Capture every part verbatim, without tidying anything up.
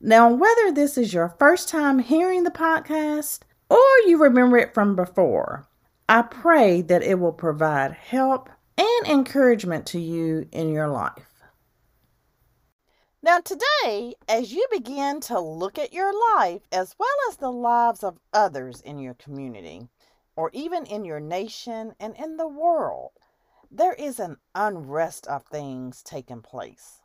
Now, whether this is your first time hearing the podcast or you remember it from before, I pray that it will provide help and encouragement to you in your life. Now today, as you begin to look at your life as well as the lives of others in your community, or even in your nation and in the world, there is an unrest of things taking place.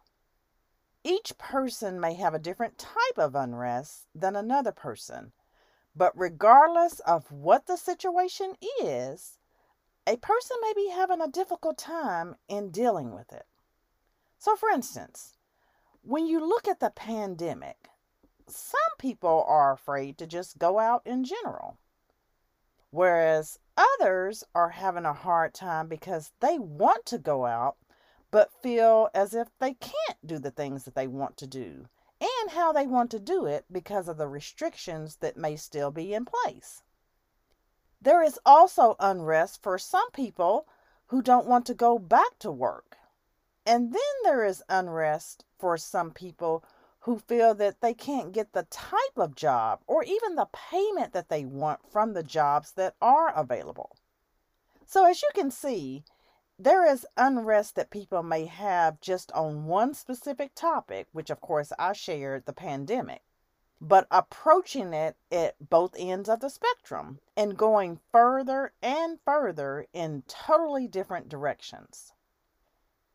Each person may have a different type of unrest than another person, but regardless of what the situation is, a person may be having a difficult time in dealing with it. So for instance, when you look at the pandemic, some people are afraid to just go out in general, whereas others are having a hard time because they want to go out but feel as if they can't do the things that they want to do and how they want to do it because of the restrictions that may still be in place. There is also unrest for some people who don't want to go back to work. And then there is unrest for some people who feel that they can't get the type of job or even the payment that they want from the jobs that are available. So as you can see, there is unrest that people may have just on one specific topic, which of course I shared, the pandemic, but approaching it at both ends of the spectrum and going further and further in totally different directions.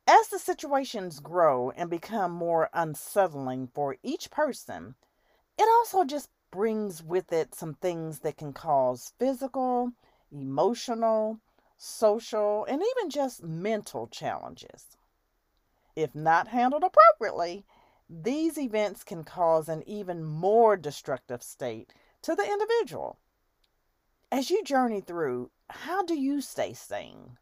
As the situations grow and become more unsettling for each person, it also just brings with it some things that can cause physical, emotional, social, and even just mental challenges. If not handled appropriately, these events can cause an even more destructive state to the individual. As you journey through, how do you stay sane?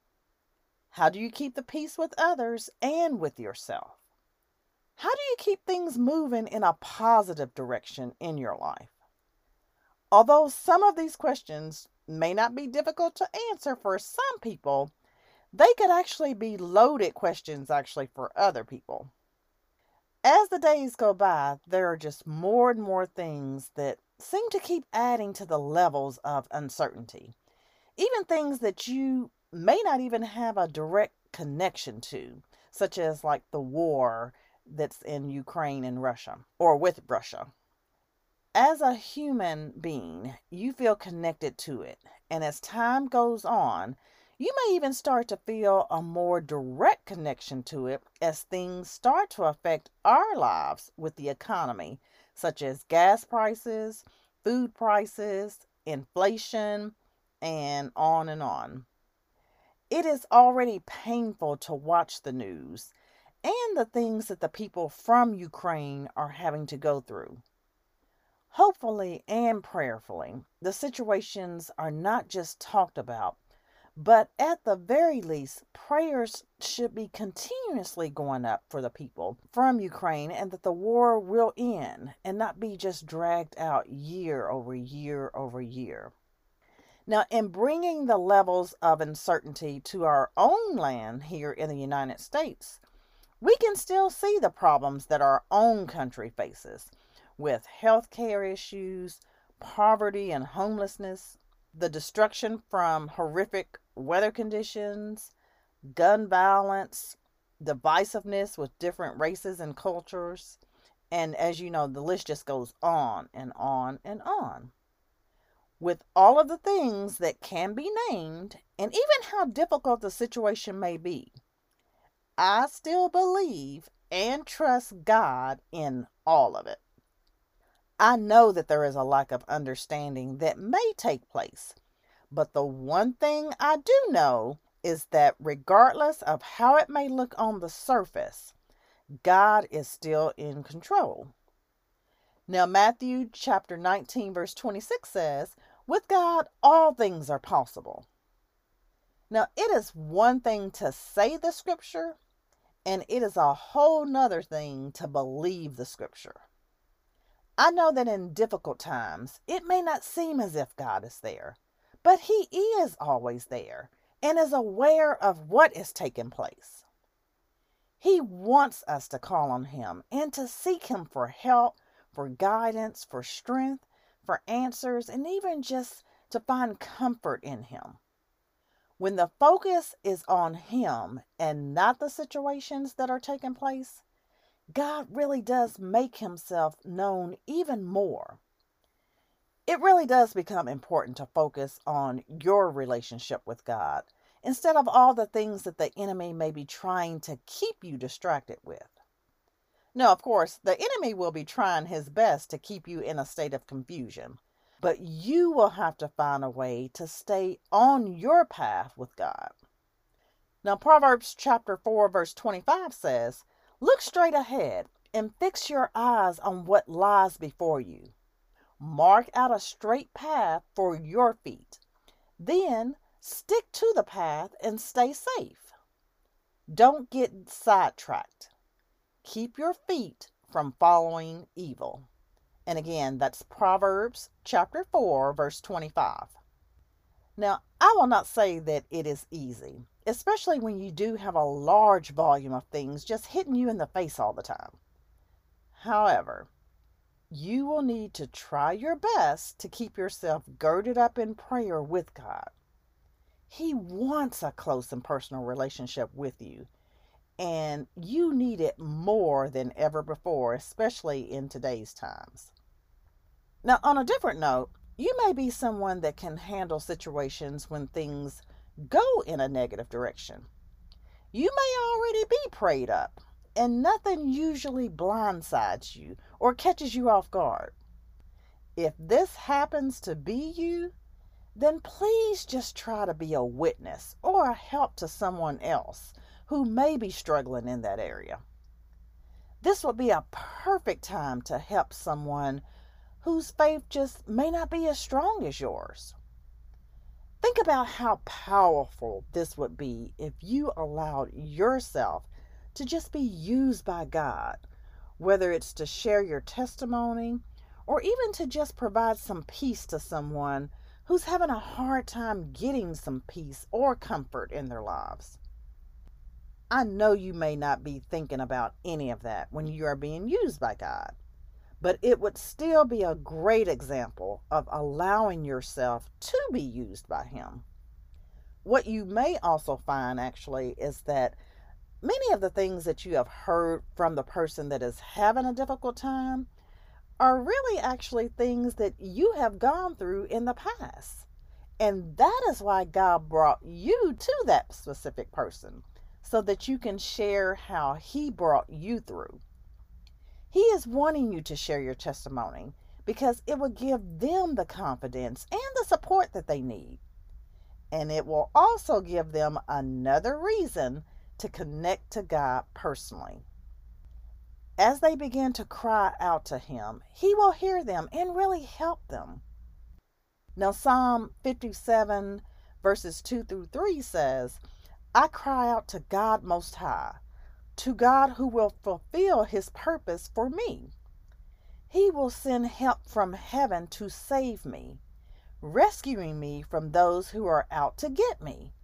How do you keep the peace with others and with yourself? How do you keep things moving in a positive direction in your life? Although some of these questions may not be difficult to answer for some people, they could actually be loaded questions actually for other people. As the days go by, there are just more and more things that seem to keep adding to the levels of uncertainty. Even things that you may not even have a direct connection to, such as like the war that's in Ukraine and Russia, or with Russia. As a human being, you feel connected to it. And as time goes on, you may even start to feel a more direct connection to it as things start to affect our lives with the economy, such as gas prices, food prices, inflation, and on and on. It is already painful to watch the news and the things that the people from Ukraine are having to go through. Hopefully and prayerfully, the situations are not just talked about, but at the very least, prayers should be continuously going up for the people from Ukraine and that the war will end and not be just dragged out year over year over year. Now, in bringing the levels of uncertainty to our own land here in the United States, we can still see the problems that our own country faces with healthcare issues, poverty and homelessness, the destruction from horrific weather conditions, gun violence, divisiveness with different races and cultures, and as you know, the list just goes on and on and on. With all of the things that can be named, and even how difficult the situation may be, I still believe and trust God in all of it. I know that there is a lack of understanding that may take place, but the one thing I do know is that regardless of how it may look on the surface, God is still in control. Now, Matthew chapter nineteen, verse twenty-six says, "With God, all things are possible." Now, it is one thing to say the scripture, and it is a whole nother thing to believe the scripture. I know that in difficult times, it may not seem as if God is there, but He is always there and is aware of what is taking place. He wants us to call on Him and to seek Him for help, for guidance, for strength, for answers, and even just to find comfort in Him. When the focus is on Him and not the situations that are taking place, God really does make Himself known even more. It really does become important to focus on your relationship with God instead of all the things that the enemy may be trying to keep you distracted with. Now, of course, the enemy will be trying his best to keep you in a state of confusion, but you will have to find a way to stay on your path with God. Now, Proverbs chapter four, verse twenty-five says, "Look straight ahead and fix your eyes on what lies before you. Mark out a straight path for your feet. Then stick to the path and stay safe." Don't get sidetracked. Keep your feet from following evil. And again, that's Proverbs chapter four, verse twenty-five. Now, I will not say that it is easy, especially when you do have a large volume of things just hitting you in the face all the time. However, you will need to try your best to keep yourself girded up in prayer with God. He wants a close and personal relationship with you, and you need it more than ever before, especially in today's times. Now, on a different note, you may be someone that can handle situations when things go in a negative direction. You may already be prayed up, and nothing usually blindsides you or catches you off guard. If this happens to be you, then please just try to be a witness or a help to someone else who may be struggling in that area. This would be a perfect time to help someone whose faith just may not be as strong as yours. Think about how powerful this would be if you allowed yourself to just be used by God, whether it's to share your testimony or even to just provide some peace to someone who's having a hard time getting some peace or comfort in their lives. I know you may not be thinking about any of that when you are being used by God, but it would still be a great example of allowing yourself to be used by Him. What you may also find actually is that many of the things that you have heard from the person that is having a difficult time are really actually things that you have gone through in the past. And that is why God brought you to that specific person, so that you can share how He brought you through. He is wanting you to share your testimony because it will give them the confidence and the support that they need. And it will also give them another reason to connect to God personally. As they begin to cry out to Him, He will hear them and really help them. Now, Psalm fifty-seven, verses two through three says, "I cry out to God Most High, to God who will fulfill His purpose for me. He will send help from heaven to save me, rescuing me from those who are out to get me.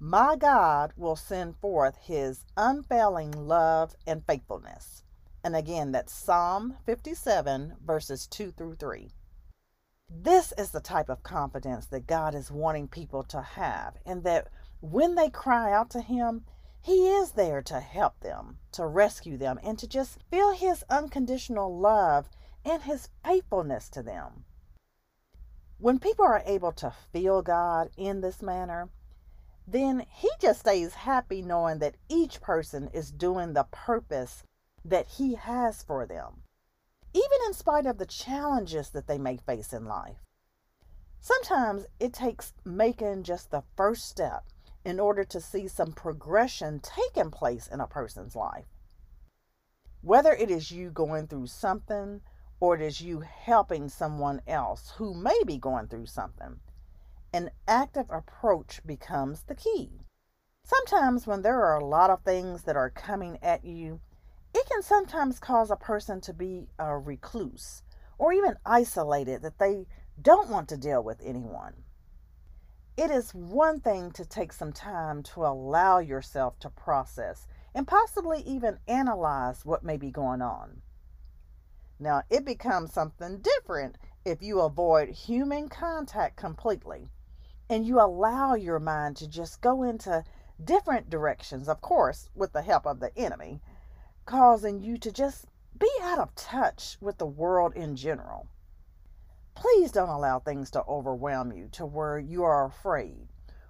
My God will send forth His unfailing love and faithfulness." And again, that's Psalm fifty-seven, verses two through three. This is the type of confidence that God is wanting people to have, and that when they cry out to Him, He is there to help them, to rescue them, and to just feel His unconditional love and His faithfulness to them. When people are able to feel God in this manner, then He just stays happy knowing that each person is doing the purpose that He has for them, even in spite of the challenges that they may face in life. Sometimes it takes making just the first step in order to see some progression taking place in a person's life. Whether it is you going through something or it is you helping someone else who may be going through something. An active approach becomes the key. Sometimes when there are a lot of things that are coming at you, it can sometimes cause a person to be a recluse or even isolated, that they don't want to deal with anyone. It is one thing to take some time to allow yourself to process and possibly even analyze what may be going on. Now, it becomes something different if you avoid human contact completely and you allow your mind to just go into different directions, of course, with the help of the enemy, causing you to just be out of touch with the world in general. Please don't allow things to overwhelm you to where you are afraid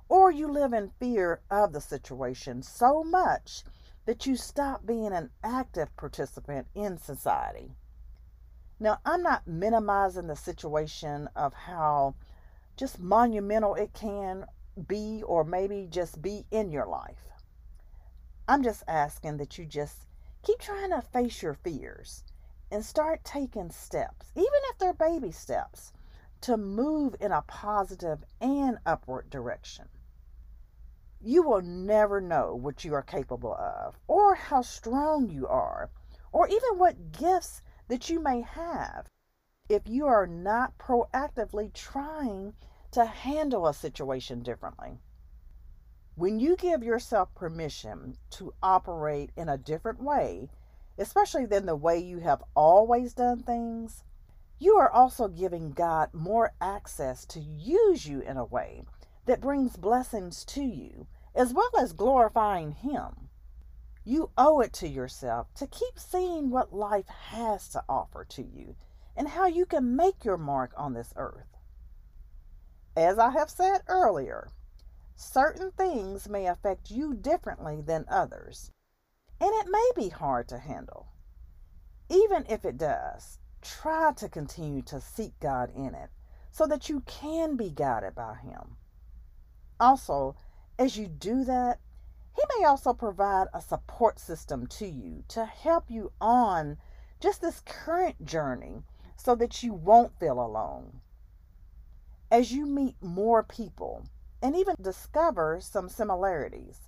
or you live in fear of the situation so much that you stop being an active participant in society. Now, I'm not minimizing the situation of how just monumental it can be or maybe just be in your life. I'm just asking that you just keep trying to face your fears and start taking steps, even if they're baby steps, to move in a positive and upward direction. You will never know what you are capable of, or how strong you are, or even what gifts that you may have, if you are not proactively trying to handle a situation differently. When you give yourself permission to operate in a different way, especially than the way you have always done things, you are also giving God more access to use you in a way that brings blessings to you, as well as glorifying Him. You owe it to yourself to keep seeing what life has to offer to you and how you can make your mark on this earth. As I have said earlier, certain things may affect you differently than others, and it may be hard to handle. Even if it does, try to continue to seek God in it so that you can be guided by Him. Also, as you do that, He may also provide a support system to you to help you on just this current journey so that you won't feel alone. As you meet more people and even discover some similarities,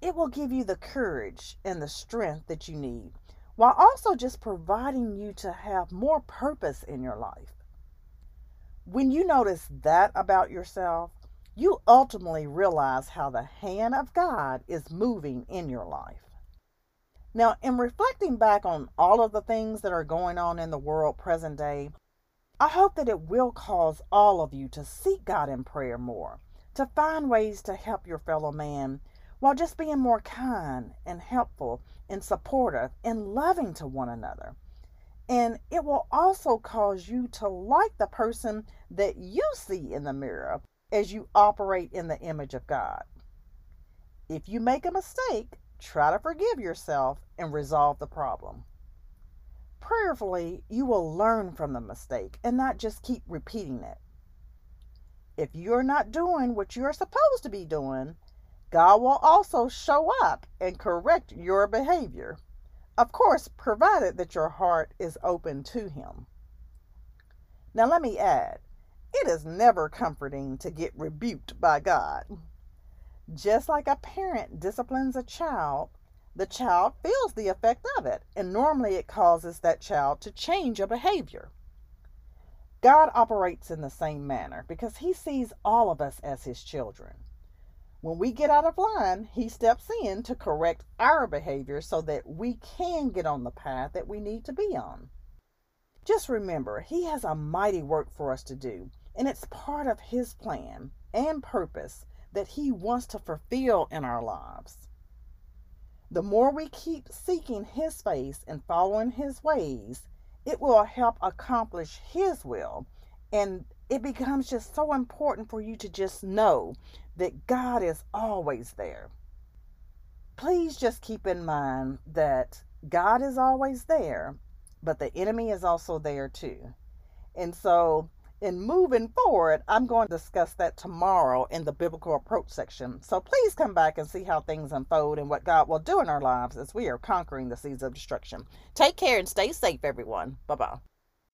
it will give you the courage and the strength that you need, while also just providing you to have more purpose in your life. When you notice that about yourself, you ultimately realize how the hand of God is moving in your life. Now, in reflecting back on all of the things that are going on in the world present day, I hope that it will cause all of you to seek God in prayer more, to find ways to help your fellow man, while just being more kind and helpful and supportive and loving to one another. And it will also cause you to like the person that you see in the mirror as you operate in the image of God. If you make a mistake, try to forgive yourself and resolve the problem. Prayerfully, you will learn from the mistake and not just keep repeating it. If you're not doing what you're supposed to be doing, God will also show up and correct your behavior, of course, provided that your heart is open to Him. Now, let me add, it is never comforting to get rebuked by God. Just like a parent disciplines a child, the child feels the effect of it, and normally it causes that child to change a behavior. God operates in the same manner because He sees all of us as His children. When we get out of line, He steps in to correct our behavior so that we can get on the path that we need to be on. Just remember, He has a mighty work for us to do, and it's part of His plan and purpose that He wants to fulfill in our lives. The more we keep seeking His face and following His ways, it will help accomplish His will, and it becomes just so important for you to just know that God is always there. Please just keep in mind that God is always there, but the enemy is also there too. And so in moving forward, I'm going to discuss that tomorrow in the biblical approach section. So please come back and see how things unfold and what God will do in our lives as we are conquering the seeds of destruction. Take care and stay safe, everyone. Bye-bye.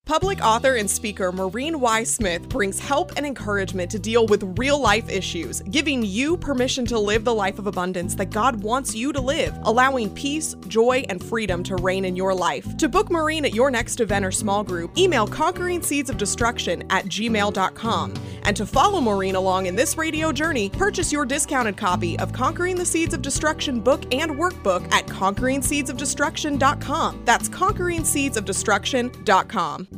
Public author and speaker Maureen Wise Smith brings help and encouragement to deal with real-life issues, giving you permission to live the life of abundance that God wants you to live, allowing peace, joy, and freedom to reign in your life. To book Maureen at your next event or small group, email conquering seeds of destruction at gmail dot com. And to follow Maureen along in this radio journey, purchase your discounted copy of Conquering the Seeds of Destruction book and workbook at conquering seeds of destruction dot com. That's conquering seeds of destruction dot com.